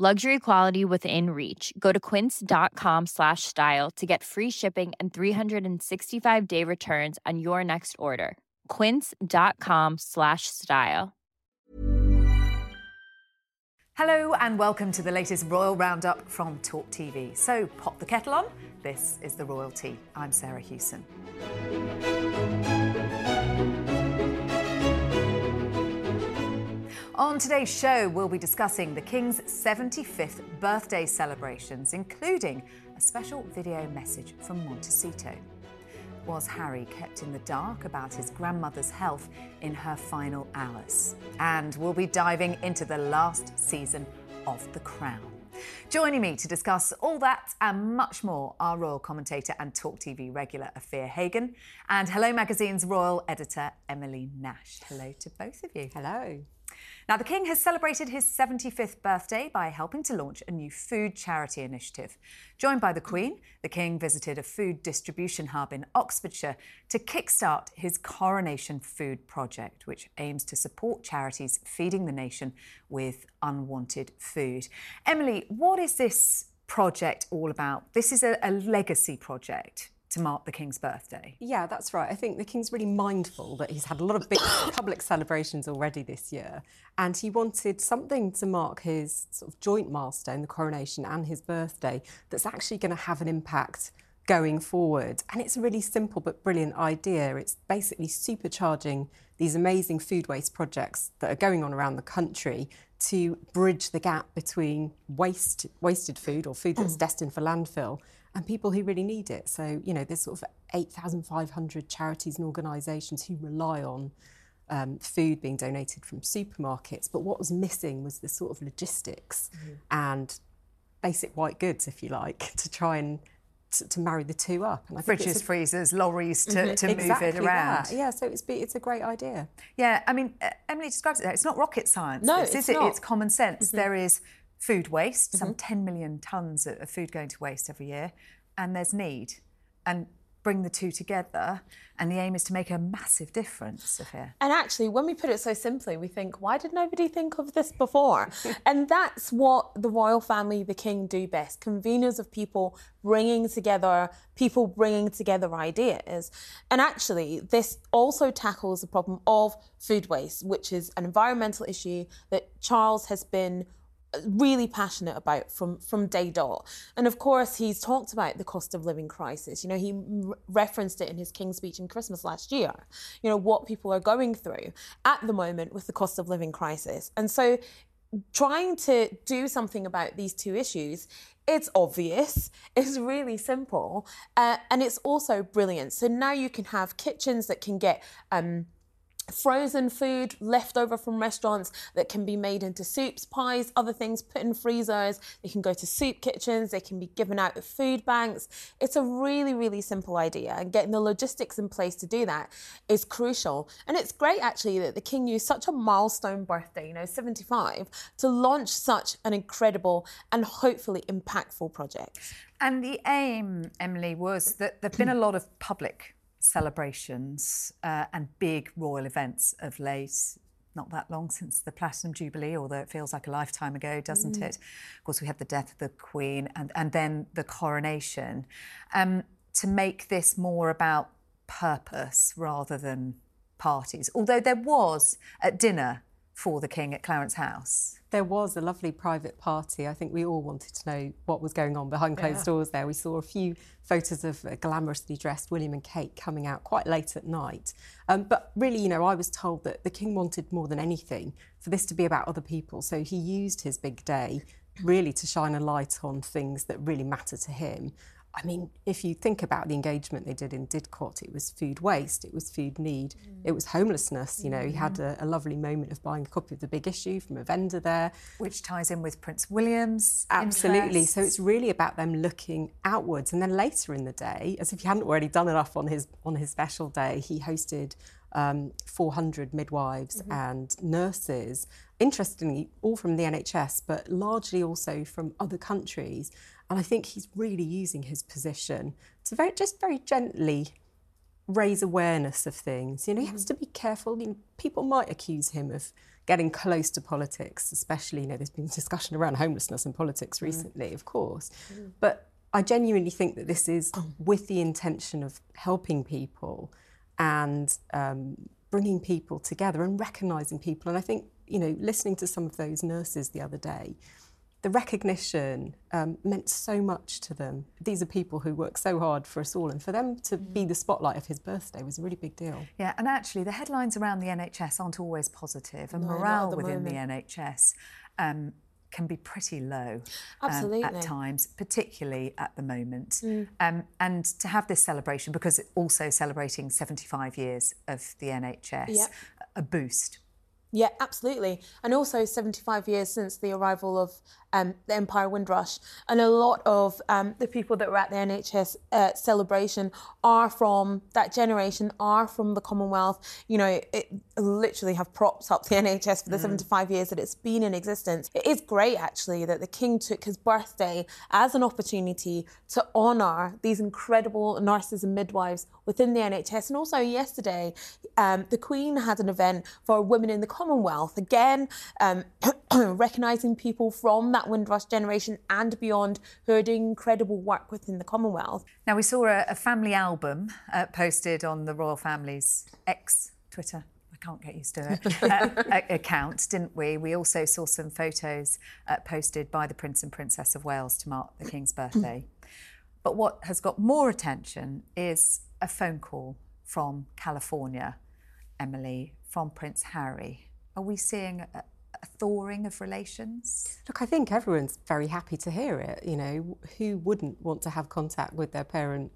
Luxury quality within reach. Go to quince.com/style to get free shipping and 365-day returns on your next order. Quince.com/style. Hello and welcome to the latest Royal Roundup from Talk TV. So pop the kettle on. This is the Royal Tea. I'm Sarah Hewson. On today's show, we'll be discussing the King's 75th birthday celebrations, including a special video message from Montecito. Was Harry kept in the dark about his grandmother's health in her final hours? And we'll be diving into the last season of The Crown. Joining me to discuss all that and much more are royal commentator and Talk TV regular Afia Hagen and Hello Magazine's royal editor Emily Nash. Hello to both of you. Hello. Now, the King has celebrated his 75th birthday by helping to launch a new food charity initiative. Joined by the Queen, the King visited a food distribution hub in Oxfordshire to kickstart his Coronation Food Project, which aims to support charities feeding the nation with unwanted food. Emily, what is this project all about? This is a legacy project to mark the King's birthday. Yeah, that's right. I think the King's really mindful that he's had a lot of big public celebrations already this year, and he wanted something to mark his sort of joint milestone, the coronation and his birthday, that's actually going to have an impact going forward. And it's a really simple but brilliant idea. It's basically supercharging these amazing food waste projects that are going on around the country to bridge the gap between wasted food or food that's destined for landfill and people who really need it. So, you know, there's sort of 8,500 charities and organisations who rely on food being donated from supermarkets. But what was missing was the sort of logistics and basic white goods, if you like, to try and to marry the two up. And I think fridges, freezers, lorries to exactly move it around. That. Yeah, so it's a great idea. Yeah, I mean, Emily describes it there. It's not rocket science. No, it's not. It's common sense. There is food waste, some 10 million tonnes of food going to waste every year, and there's need. And bring the two together, and the aim is to make a massive difference, Sophia. And actually, when we put it so simply, we think, why did nobody think of this before? And that's what the royal family, the King, do best. Conveners of people bringing together, ideas. And actually, this also tackles the problem of food waste, which is an environmental issue that Charles has been really passionate about from day dot. And of course, he's talked about the cost of living crisis. You know, he referenced it in his King's speech in Christmas last year, you know, what people are going through at the moment with the cost of living crisis. And so trying to do something about these two issues, it's obvious, it's really simple, and it's also brilliant. So now you can have kitchens that can get frozen food left over from restaurants that can be made into soups, pies, other things, put in freezers. They can go to soup kitchens. They can be given out at food banks. It's a really, really simple idea. And getting the logistics in place to do that is crucial. And it's great, actually, that the King used such a milestone birthday, you know, 75, to launch such an incredible and hopefully impactful project. And the aim, Emily, was that there've been a lot of public celebrations and big royal events of late. Not that long since the Platinum Jubilee, although it feels like a lifetime ago, doesn't it? Of course, we had the death of the Queen and then the coronation. To make this more about purpose rather than parties, although there was a dinner for the King at Clarence House. There was a lovely private party. I think we all wanted to know what was going on behind closed doors there. We saw a few photos of glamorously dressed William and Kate coming out quite late at night. But really, you know, I was told that the King wanted more than anything for this to be about other people. So he used his big day really to shine a light on things that really matter to him. I mean, if you think about the engagement they did in Didcot, it was food waste, it was food need, it was homelessness. You know, he had a lovely moment of buying a copy of The Big Issue from a vendor there. Which ties in with Prince William's Absolutely. Interests. So it's really about them looking outwards. And then later in the day, as if he hadn't already done enough on his special day, he hosted 400 midwives and nurses, interestingly, all from the NHS, but largely also from other countries. And I think he's really using his position to very gently raise awareness of things. You know, he has to be careful. I mean, people might accuse him of getting close to politics, especially, you know, there's been discussion around homelessness and politics recently, of course. But I genuinely think that this is with the intention of helping people and bringing people together and recognising people. And I think, you know, listening to some of those nurses the other day, the recognition meant so much to them. These are people who work so hard for us all, and for them to be the spotlight of his birthday was a really big deal. Yeah, and actually the headlines around the NHS aren't always positive, and morale within the NHS can be pretty low at times, particularly at the moment. And to have this celebration, because it's also celebrating 75 years of the NHS, a boost. Yeah, absolutely. And also 75 years since the arrival of the Empire Windrush. And a lot of the people that were at the NHS celebration are from that generation, are from the Commonwealth. You know, it literally have propped up the NHS for the 75 years that it's been in existence. It is great, actually, that the King took his birthday as an opportunity to honour these incredible nurses and midwives within the NHS. And also yesterday, the Queen had an event for women in the Commonwealth, again, recognising people from that Windrush generation and beyond who are doing incredible work within the Commonwealth. Now, we saw a family album posted on the Royal Family's ex-Twitter, I can't get used to it, account, didn't we? We also saw some photos posted by the Prince and Princess of Wales to mark the King's birthday. But what has got more attention is a phone call from California, Emily, from Prince Harry. Are we seeing a thawing of relations? Look, I think everyone's very happy to hear it. You know, who wouldn't want to have contact with their parent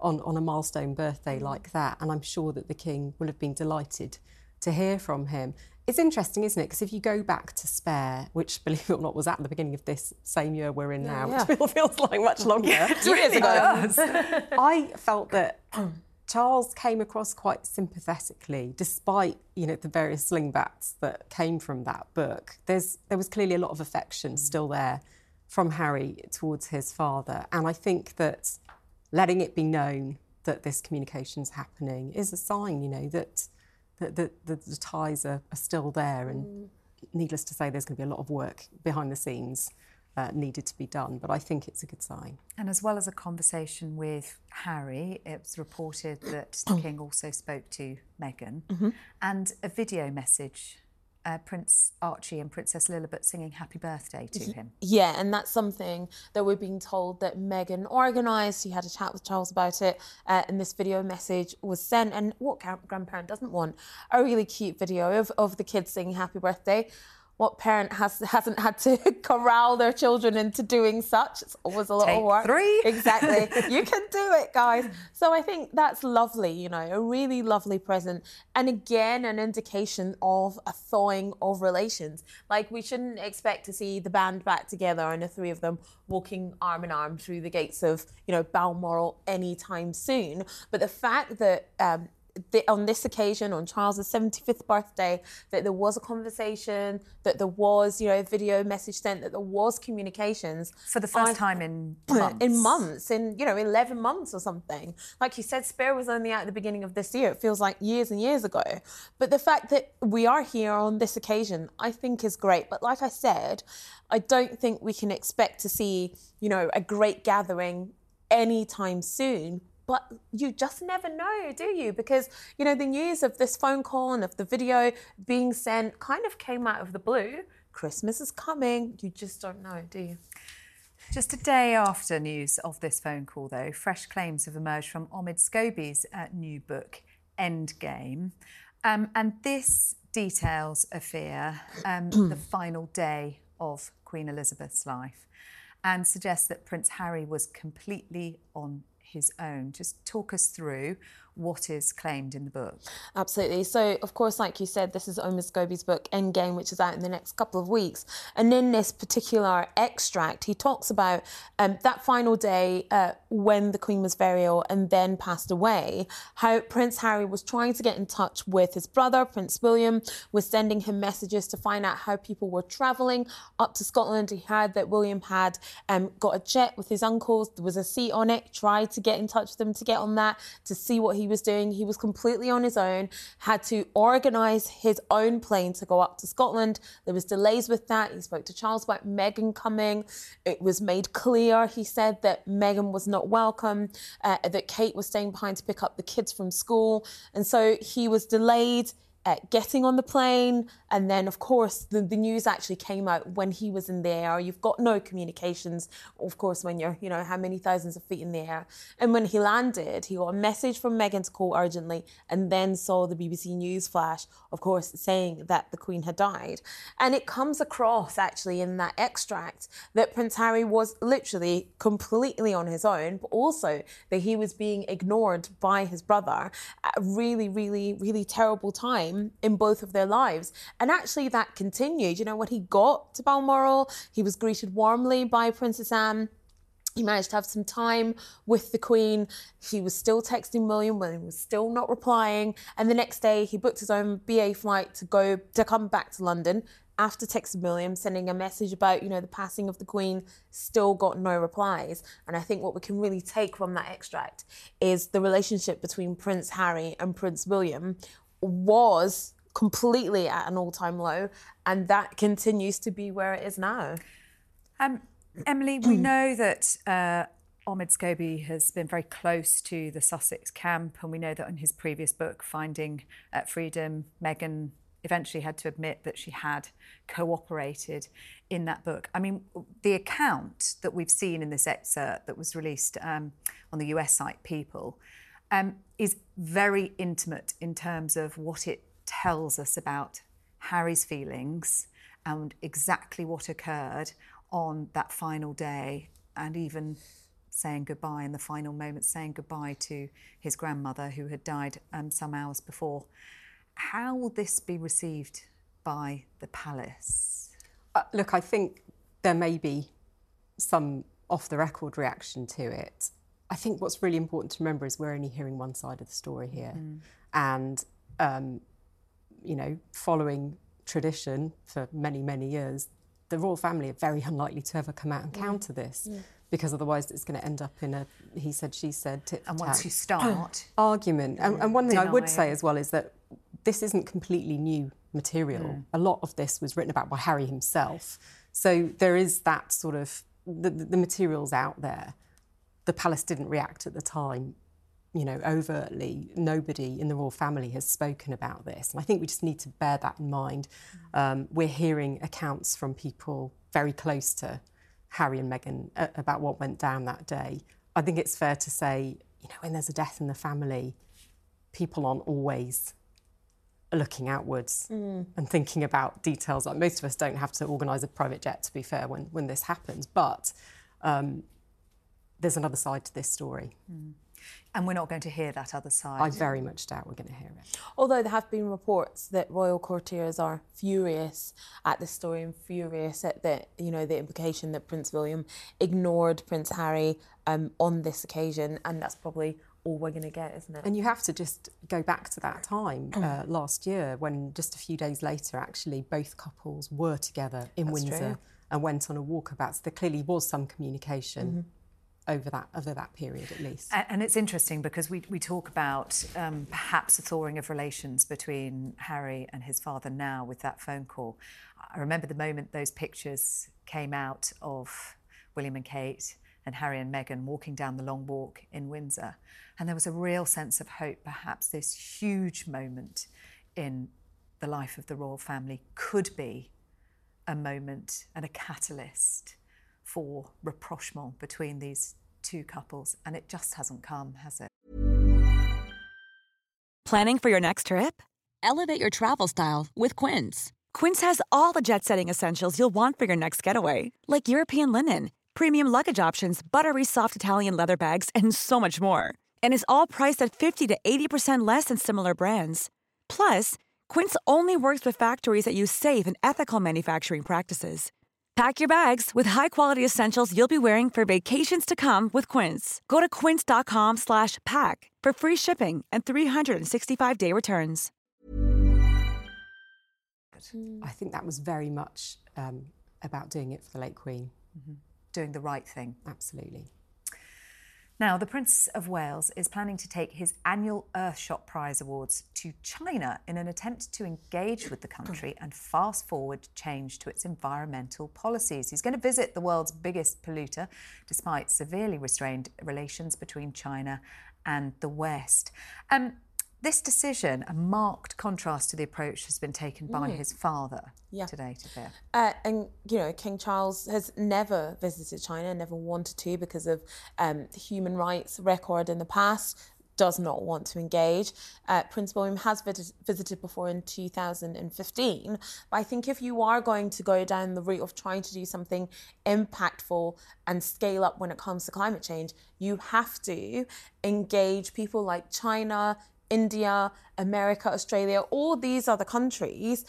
on a milestone birthday like that? And I'm sure that the King will have been delighted to hear from him. It's interesting, isn't it? Because if you go back to Spare, which, believe it or not, was at the beginning of this same year we're in now, which feels like much longer. It really does. I felt that Charles came across quite sympathetically, despite, you know, the various slingbats that came from that book. There was clearly a lot of affection still there from Harry towards his father. And I think that letting it be known that this communication's happening is a sign, you know, that the ties are still there. And needless to say, there's going to be a lot of work behind the scenes needed to be done, but I think it's a good sign. And as well as a conversation with Harry, it was reported that the King also spoke to Meghan and a video message, Prince Archie and Princess Lilibet singing happy birthday to him. Yeah, and that's something that we're being told that Meghan organised. She had a chat with Charles about it, and this video message was sent. And what grandparent doesn't want a really cute video of the kids singing happy birthday? What parent hasn't had to corral their children into doing such? It's always a lot of work. Three. Exactly. You can do it, guys. So I think that's lovely, you know, a really lovely present. And again, an indication of a thawing of relations. Like, we shouldn't expect to see the band back together and the three of them walking arm in arm through the gates of, you know, Balmoral anytime soon. But the fact that on this occasion, on Charles's 75th birthday, that there was a conversation, that there was, you know, a video message sent, that there was communications. For the first time in months. In, you know, 11 months or something. Like you said, Spare was only out at the beginning of this year. It feels like years and years ago. But the fact that we are here on this occasion, I think, is great. But like I said, I don't think we can expect to see, you know, a great gathering anytime soon. But you just never know, do you? Because, you know, the news of this phone call and of the video being sent kind of came out of the blue. Christmas is coming. You just don't know, do you? Just a day after news of this phone call, though, fresh claims have emerged from Omid Scobie's new book, Endgame. And this details, Afia, the final day of Queen Elizabeth's life. and suggests that Prince Harry was completely on his own. Just talk us through what is claimed in the book. Absolutely. So, of course, like you said, this is Omid Scobie's book, Endgame, which is out in the next couple of weeks. And in this particular extract, he talks about that final day when the Queen was burial and then passed away, how Prince Harry was trying to get in touch with his brother, Prince William, was sending him messages to find out how people were travelling up to Scotland. He heard that William had got a jet with his uncles. There was a seat on it, tried to get in touch with them to get on that, to see what he was doing. He was completely on his own, had to organise his own plane to go up to Scotland. There was delays with that. He spoke to Charles about Meghan coming. It was made clear, he said, that Meghan was not welcome, that Kate was staying behind to pick up the kids from school. And so he was delayed getting on the plane, and then, of course, the news actually came out when he was in the air. You've got no communications, of course, when you're, you know, how many thousands of feet in the air. And when he landed, he got a message from Meghan to call urgently, and then saw the BBC News flash, of course, saying that the Queen had died. And it comes across, actually, in that extract that Prince Harry was literally completely on his own, but also that he was being ignored by his brother at a really, really, really terrible time in both of their lives. And actually that continued. You know, when he got to Balmoral, he was greeted warmly by Princess Anne. He managed to have some time with the Queen. He was still texting William. William was still not replying. And the next day he booked his own BA flight to come back to London after texting William, sending a message about, you know, the passing of the Queen, still got no replies. And I think what we can really take from that extract is the relationship between Prince Harry and Prince William was completely at an all-time low, and that continues to be where it is now. Emily, we know that Omid Scobie has been very close to the Sussex camp, and we know that in his previous book, Finding Freedom, Meghan eventually had to admit that she had cooperated in that book. I mean, the account that we've seen in this excerpt that was released on the US site People is very intimate in terms of what it tells us about Harry's feelings and exactly what occurred on that final day, and even saying goodbye in the final moments, saying goodbye to his grandmother who had died some hours before. How will this be received by the palace? Look, I think there may be some off-the-record reaction to it. I think what's really important to remember is we're only hearing one side of the story here. Mm. And, you know, following tradition for many, many years, the royal family are very unlikely to ever come out and counter this, because otherwise it's going to end up in a he said, she said, tit for tat. And once you start... argument. And one thing I would say as well is that this isn't completely new material. Mm. A lot of this was written about by Harry himself. So there is that sort of... the material's out there. The palace didn't react at the time, you know, overtly. Nobody in the royal family has spoken about this. And I think we just need to bear that in mind. We're hearing accounts from people very close to Harry and Meghan about what went down that day. I think it's fair to say, you know, when there's a death in the family, people aren't always looking outwards and thinking about details. Like, most of us don't have to organise a private jet, to be fair, when this happens. But... there's another side to this story. Mm. And we're not going to hear that other side. I very much doubt we're going to hear it. Although there have been reports that royal courtiers are furious at this story and furious at the, you know, the implication that Prince William ignored Prince Harry on this occasion, and that's probably all we're going to get, isn't it? And you have to just go back to that time last year when, just a few days later, actually, both couples were together in Windsor and went on a walkabout. So there clearly was some communication. Mm-hmm. Over that period, at least. And it's interesting because we talk about perhaps a thawing of relations between Harry and his father now with that phone call. I remember the moment those pictures came out of William and Kate and Harry and Meghan walking down the long walk in Windsor. And there was a real sense of hope, perhaps this huge moment in the life of the royal family could be a moment and a catalyst for rapprochement between these two couples, and it just hasn't come, has it? Planning for your next trip? Elevate your travel style with Quince. Quince has all the jet-setting essentials you'll want for your next getaway, like European linen, premium luggage options, buttery soft Italian leather bags, and so much more. And it's all priced at 50 to 80% less than similar brands. Plus, Quince only works with factories that use safe and ethical manufacturing practices. Pack your bags with high-quality essentials you'll be wearing for vacations to come with Quince. Go to quince.com/pack for free shipping and 365-day returns. I think that was very much about doing it for the late Queen. Mm-hmm. Doing the right thing. Absolutely. Now, the Prince of Wales is planning to take his annual Earthshot Prize awards to China in an attempt to engage with the country and fast-forward change to its environmental policies. He's going to visit the world's biggest polluter, despite severely restrained relations between China and the West. This decision, a marked contrast to the approach that's been taken by his father today, to fear. And, you know, King Charles has never visited China, never wanted to because of human rights record in the past, does not want to engage. Prince William has visited before in 2015. But I think if you are going to go down the route of trying to do something impactful and scale up when it comes to climate change, you have to engage people like China, India, America, Australia, all these other countries,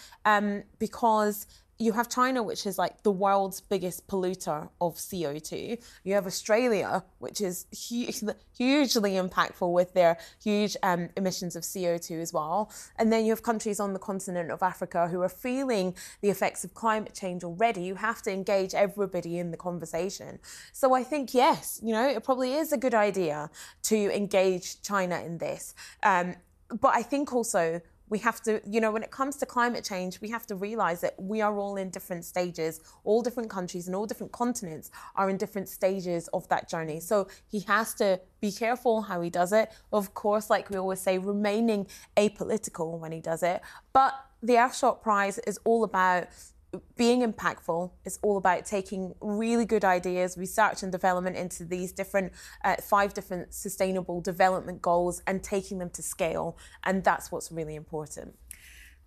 because you have China, which is like the world's biggest polluter of CO2. You have Australia, which is hugely impactful with their huge emissions of CO2 as well. And then you have countries on the continent of Africa who are feeling the effects of climate change already. You have to engage everybody in the conversation. So I think, yes, you know, it probably is a good idea to engage China in this. But I think also, we have to, you know, when it comes to climate change, we have to realise that we are all in different stages. All different countries and all different continents are in different stages of that journey. So he has to be careful how he does it. Of course, like we always say, remaining apolitical when he does it. But the Earthshot Prize is all about being impactful. It's all about taking really good ideas, research and development into these different, 5 different sustainable development goals and taking them to scale. And that's what's really important.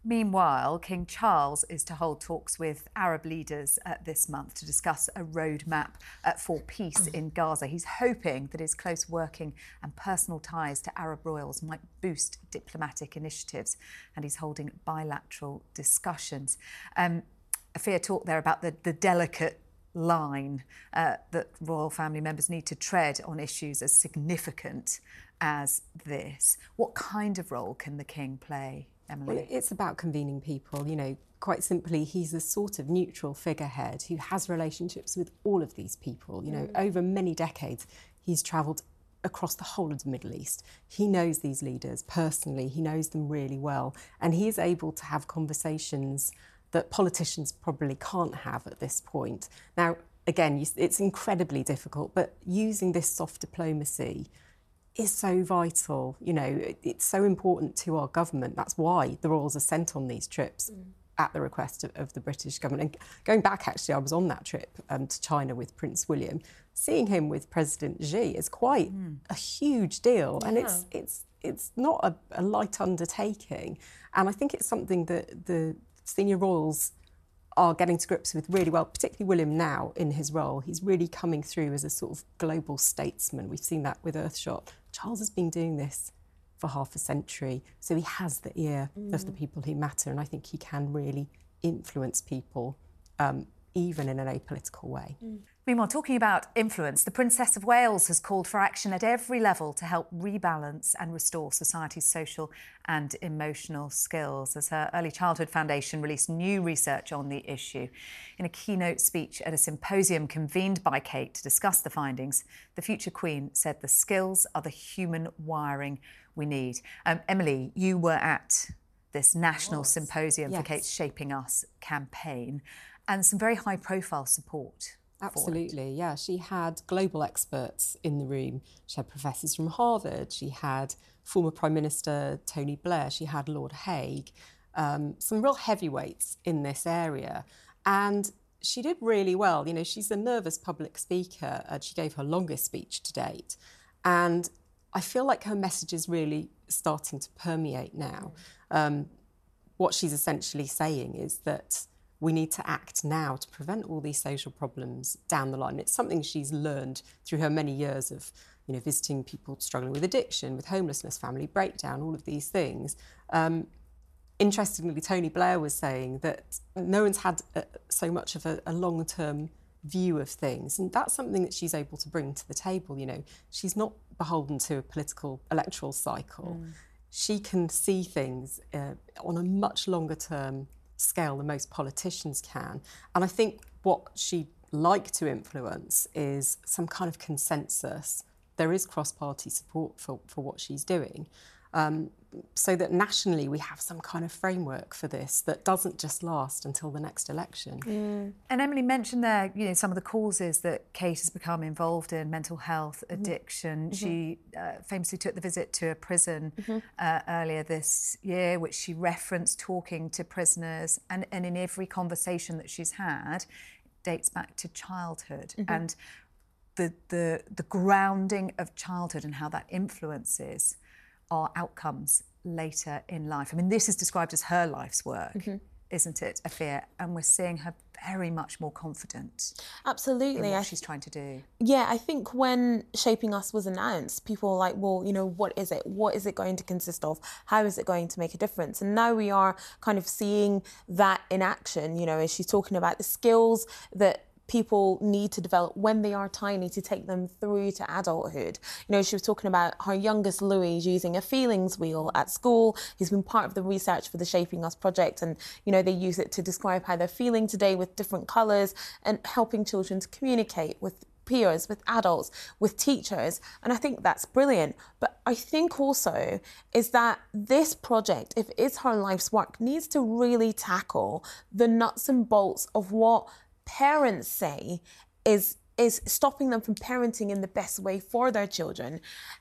Meanwhile, King Charles is to hold talks with Arab leaders this month to discuss a roadmap for peace in Gaza. He's hoping that his close working and personal ties to Arab royals might boost diplomatic initiatives. And he's holding bilateral discussions. Afia talked there about the delicate line that royal family members need to tread on issues as significant as this. What kind of role can the king play, Emily? Well, it's about convening people, you know. Quite simply, he's a sort of neutral figurehead who has relationships with all of these people. You know, over many decades, he's travelled across the whole of the Middle East. He knows these leaders personally. He knows them really well. And he is able to have conversations that politicians probably can't have at this point. Now, again, it's incredibly difficult, but using this soft diplomacy is so vital. You know, it's so important to our government. That's why the royals are sent on these trips at the request of the British government. And going back, actually, I was on that trip to China with Prince William. Seeing him with President Xi is quite a huge deal. Yeah. And it's not a light undertaking. And I think it's something that the senior royals are getting to grips with really well, particularly William now in his role. He's really coming through as a sort of global statesman. We've seen that with Earthshot. Charles has been doing this for half a century, so he has the ear of the people who matter, and I think he can really influence people, even in an apolitical way. Meanwhile, talking about influence, the Princess of Wales has called for action at every level to help rebalance and restore society's social and emotional skills, as her Early Childhood Foundation released new research on the issue. In a keynote speech at a symposium convened by Kate to discuss the findings, the future Queen said the skills are the human wiring we need. Emily, you were at this national symposium for Kate's Shaping Us campaign, and some very high-profile support. Absolutely, yeah. She had global experts in the room. She had professors from Harvard. She had former Prime Minister Tony Blair. She had Lord Hague. Some real heavyweights in this area. And she did really well. You know, she's a nervous public speaker. She gave her longest speech to date. And I feel like her message is really starting to permeate now. What she's essentially saying is that we need to act now to prevent all these social problems down the line. It's something she's learned through her many years of, you know, visiting people struggling with addiction, with homelessness, family breakdown, all of these things. Interestingly, Tony Blair was saying that no one's had so much of a long-term view of things, and that's something that she's able to bring to the table. You know, she's not beholden to a political electoral cycle. Mm. She can see things on a much longer-term scale than most politicians can. And I think what she'd like to influence is some kind of consensus. There is cross-party support for what she's doing. So that nationally we have some kind of framework for this that doesn't just last until the next election. Mm. And Emily mentioned there, you know, some of the causes that Kate has become involved in: mental health, addiction. Mm-hmm. She famously took the visit to a prison earlier this year, which she referenced talking to prisoners, and in every conversation that she's had, dates back to childhood and the grounding of childhood and how that influences our outcomes later in life. I mean, this is described as her life's work, isn't it, Afia? And we're seeing her very much more confident. Absolutely. In what she's trying to do. Yeah, I think when Shaping Us was announced, people were like, well, you know, what is it? What is it going to consist of? How is it going to make a difference? And now we are kind of seeing that in action, you know, as she's talking about the skills that people need to develop when they are tiny to take them through to adulthood. You know, she was talking about her youngest Louis using a feelings wheel at school. He's been part of the research for the Shaping Us project, and, you know, they use it to describe how they're feeling today with different colours and helping children to communicate with peers, with adults, with teachers. And I think that's brilliant. But I think also is that this project, if it's her life's work, needs to really tackle the nuts and bolts of what parents say is stopping them from parenting in the best way for their children.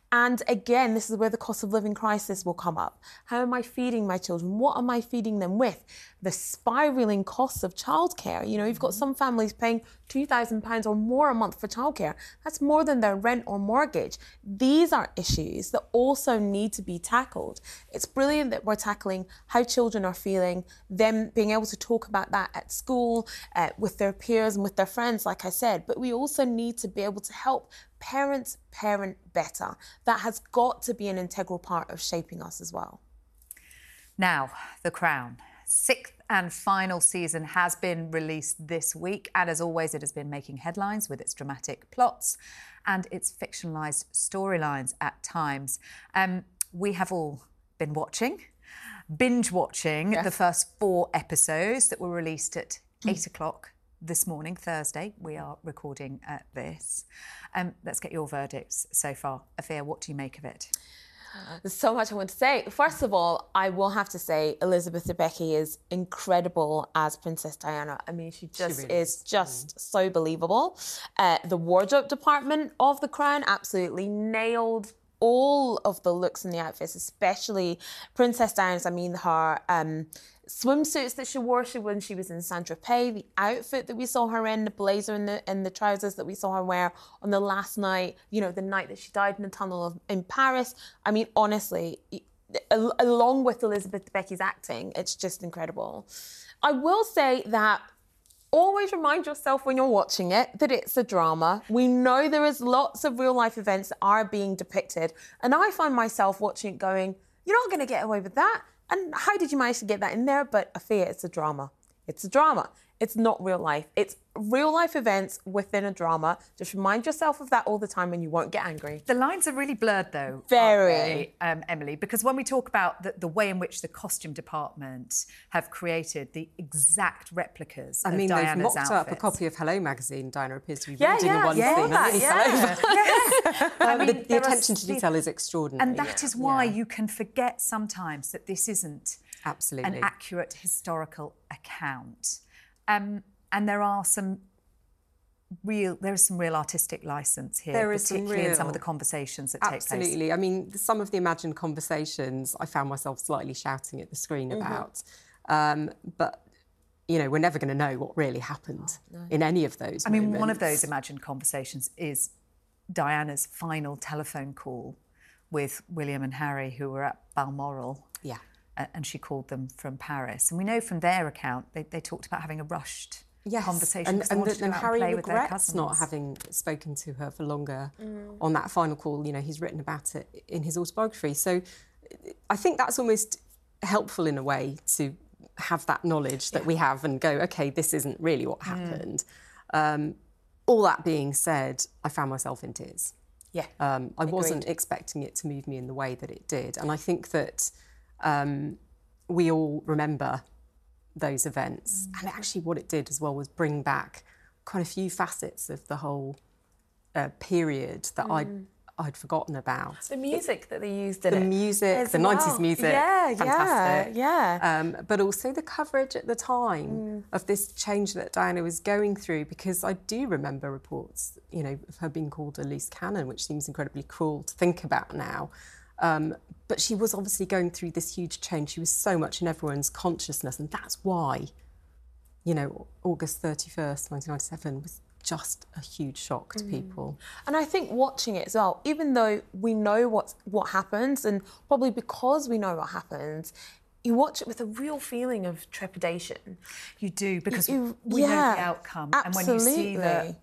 And again, this is where the cost of living crisis will come up. How am I feeding my children? What am I feeding them with? The spiralling costs of childcare. You know, you've got some families paying £2,000 or more a month for childcare. That's more than their rent or mortgage. These are issues that also need to be tackled. It's brilliant that we're tackling how children are feeling, them being able to talk about that at school, with their peers and with their friends, like I said. But we also need to be able to help parents parent better. That has got to be an integral part of Shaping Us as well. Now, The Crown. Sixth and final season has been released this week, and as always, it has been making headlines with its dramatic plots and its fictionalised storylines at times. We have all been binge-watching the first 4 episodes that were released at 8 o'clock this morning, Thursday. We are recording this. Let's get your verdicts so far. Afia, what do you make of it? There's so much I want to say. First of all, I will have to say Elizabeth Debicki is incredible as Princess Diana. I mean, she really is so believable. The wardrobe department of The Crown absolutely nailed all of the looks and the outfits, especially Princess Diana's. I mean, her swimsuits that she wore when she was in Saint-Tropez, the outfit that we saw her in, the blazer and the trousers that we saw her wear on the last night, you know, the night that she died in the tunnel in Paris. I mean, honestly, along with Elizabeth Debicki's acting, it's just incredible. I will say that always remind yourself when you're watching it that it's a drama. We know there is lots of real-life events that are being depicted, and I find myself watching it going, you're not going to get away with that. And how did you manage to get that in there? But I fear it's a drama. It's a drama. It's not real life. It's real-life events within a drama. Just remind yourself of that all the time and you won't get angry. The lines are really blurred, though. Very. Emily, because when we talk about the way in which the costume department have created the exact replicas of Diana's outfits. I mean, they've mocked up a copy of Hello Magazine. Diana appears to be reading the one thing. I mean, the attention to detail is extraordinary. And that is why you can forget sometimes that this isn't an accurate historical account. And there is some real artistic licence here, particularly in some of the conversations that take place. Absolutely. I mean, some of the imagined conversations I found myself slightly shouting at the screen about. But, you know, we're never going to know what really happened in any of those moments. One of those imagined conversations is Diana's final telephone call with William and Harry, who were at Balmoral. Yeah. and she called them from Paris. And we know from their account, they talked about having a rushed conversation. And Harry regrets not having spoken to her for longer on that final call. You know, he's written about it in his autobiography. So I think that's almost helpful in a way to have that knowledge that we have and go, OK, this isn't really what happened. All that being said, I found myself in tears. Yeah. I wasn't expecting it to move me in the way that it did. And I think that we all remember those events. And actually what it did as well was bring back quite a few facets of the whole period that I'd forgotten about. The music that they used in it. The music, the 90s music. Yeah, fantastic. Yeah. But also the coverage at the time of this change that Diana was going through, because I do remember reports, you know, of her being called a loose cannon, which seems incredibly cruel to think about now. But she was obviously going through this huge change. She was so much in everyone's consciousness, and that's why, you know, August 31st, 1997 was just a huge shock to people. And I think watching it as well, even though we know what happens, and probably because we know what happens, you watch it with a real feeling of trepidation. You do, because we know the outcome. Absolutely. And when you see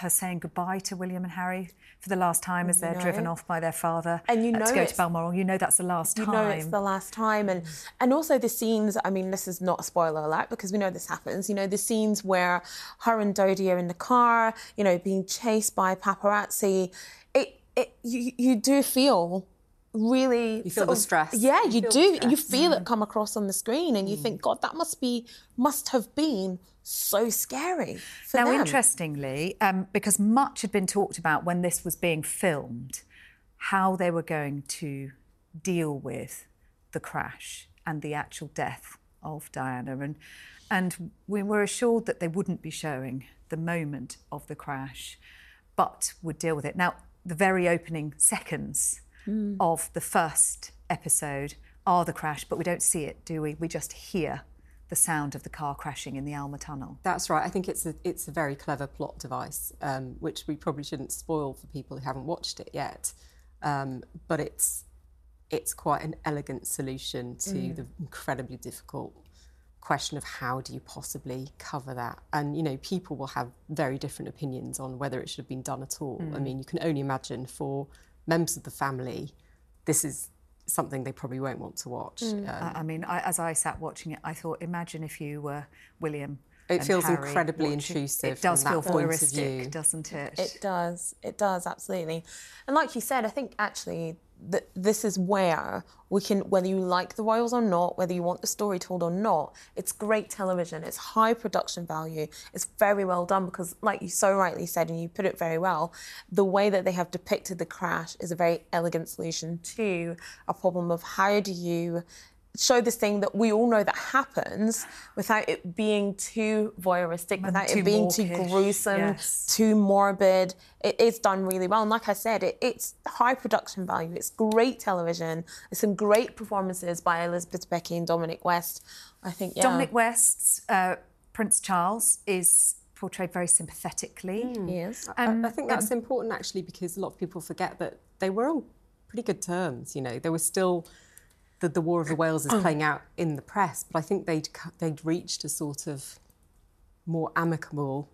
her saying goodbye to William and Harry for the last time as they're driven off by their father and to go to Balmoral, you know that's the last time. You know it's the last time. And also the scenes, I mean, this is not a spoiler alert because we know this happens, you know, the scenes where her and Dodie are in the car, you know, being chased by paparazzi, you do feel really... You feel the stress. Yeah, you do. You feel it come across on the screen and you think, God, that must have been... so scary for them. Now, interestingly, because much had been talked about when this was being filmed, how they were going to deal with the crash and the actual death of Diana. And we were assured that they wouldn't be showing the moment of the crash, but would deal with it. Now, the very opening seconds of the first episode are the crash, but we don't see it, do we? We just hear the sound of the car crashing in the Alma Tunnel. That's right. I think it's a very clever plot device, which we probably shouldn't spoil for people who haven't watched it yet. But it's quite an elegant solution to the incredibly difficult question of how do you possibly cover that? And, you know, people will have very different opinions on whether it should have been done at all. I mean, you can only imagine for members of the family, this is something they probably won't want to watch. I mean, as I sat watching it, I thought, imagine if you were William and Harry. It feels incredibly intrusive. It does feel voyeuristic, doesn't it? It does. It does, absolutely. And like you said, I think actually that this is where we can, whether you like the royals or not, whether you want the story told or not, it's great television. It's high production value. It's very well done because, like you so rightly said, and you put it very well, the way that they have depicted the crash is a very elegant solution to a problem of how do you show this thing that we all know that happens without it being too voyeuristic, without it being too gruesome, too morbid. It is done really well. And like I said, it's high production value. It's great television. There's some great performances by Elizabeth Debicki and Dominic West, I think, Dominic West's Prince Charles is portrayed very sympathetically. Yes. I think that's important, actually, because a lot of people forget that they were on pretty good terms, you know. They were still... The War of the Wales is playing out in the press, but I think they'd reached a sort of more amicable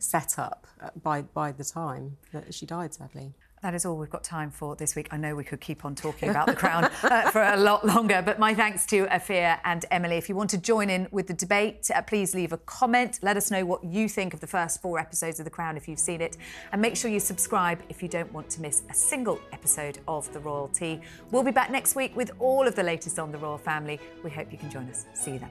setup by the time that she died, sadly. That is all we've got time for this week. I know we could keep on talking about The Crown for a lot longer, but my thanks to Afia and Emily. If you want to join in with the debate, please leave a comment. Let us know what you think of the first 4 episodes of The Crown if you've seen it. And make sure you subscribe if you don't want to miss a single episode of The Royal Tea. We'll be back next week with all of the latest on the royal family. We hope you can join us. See you then.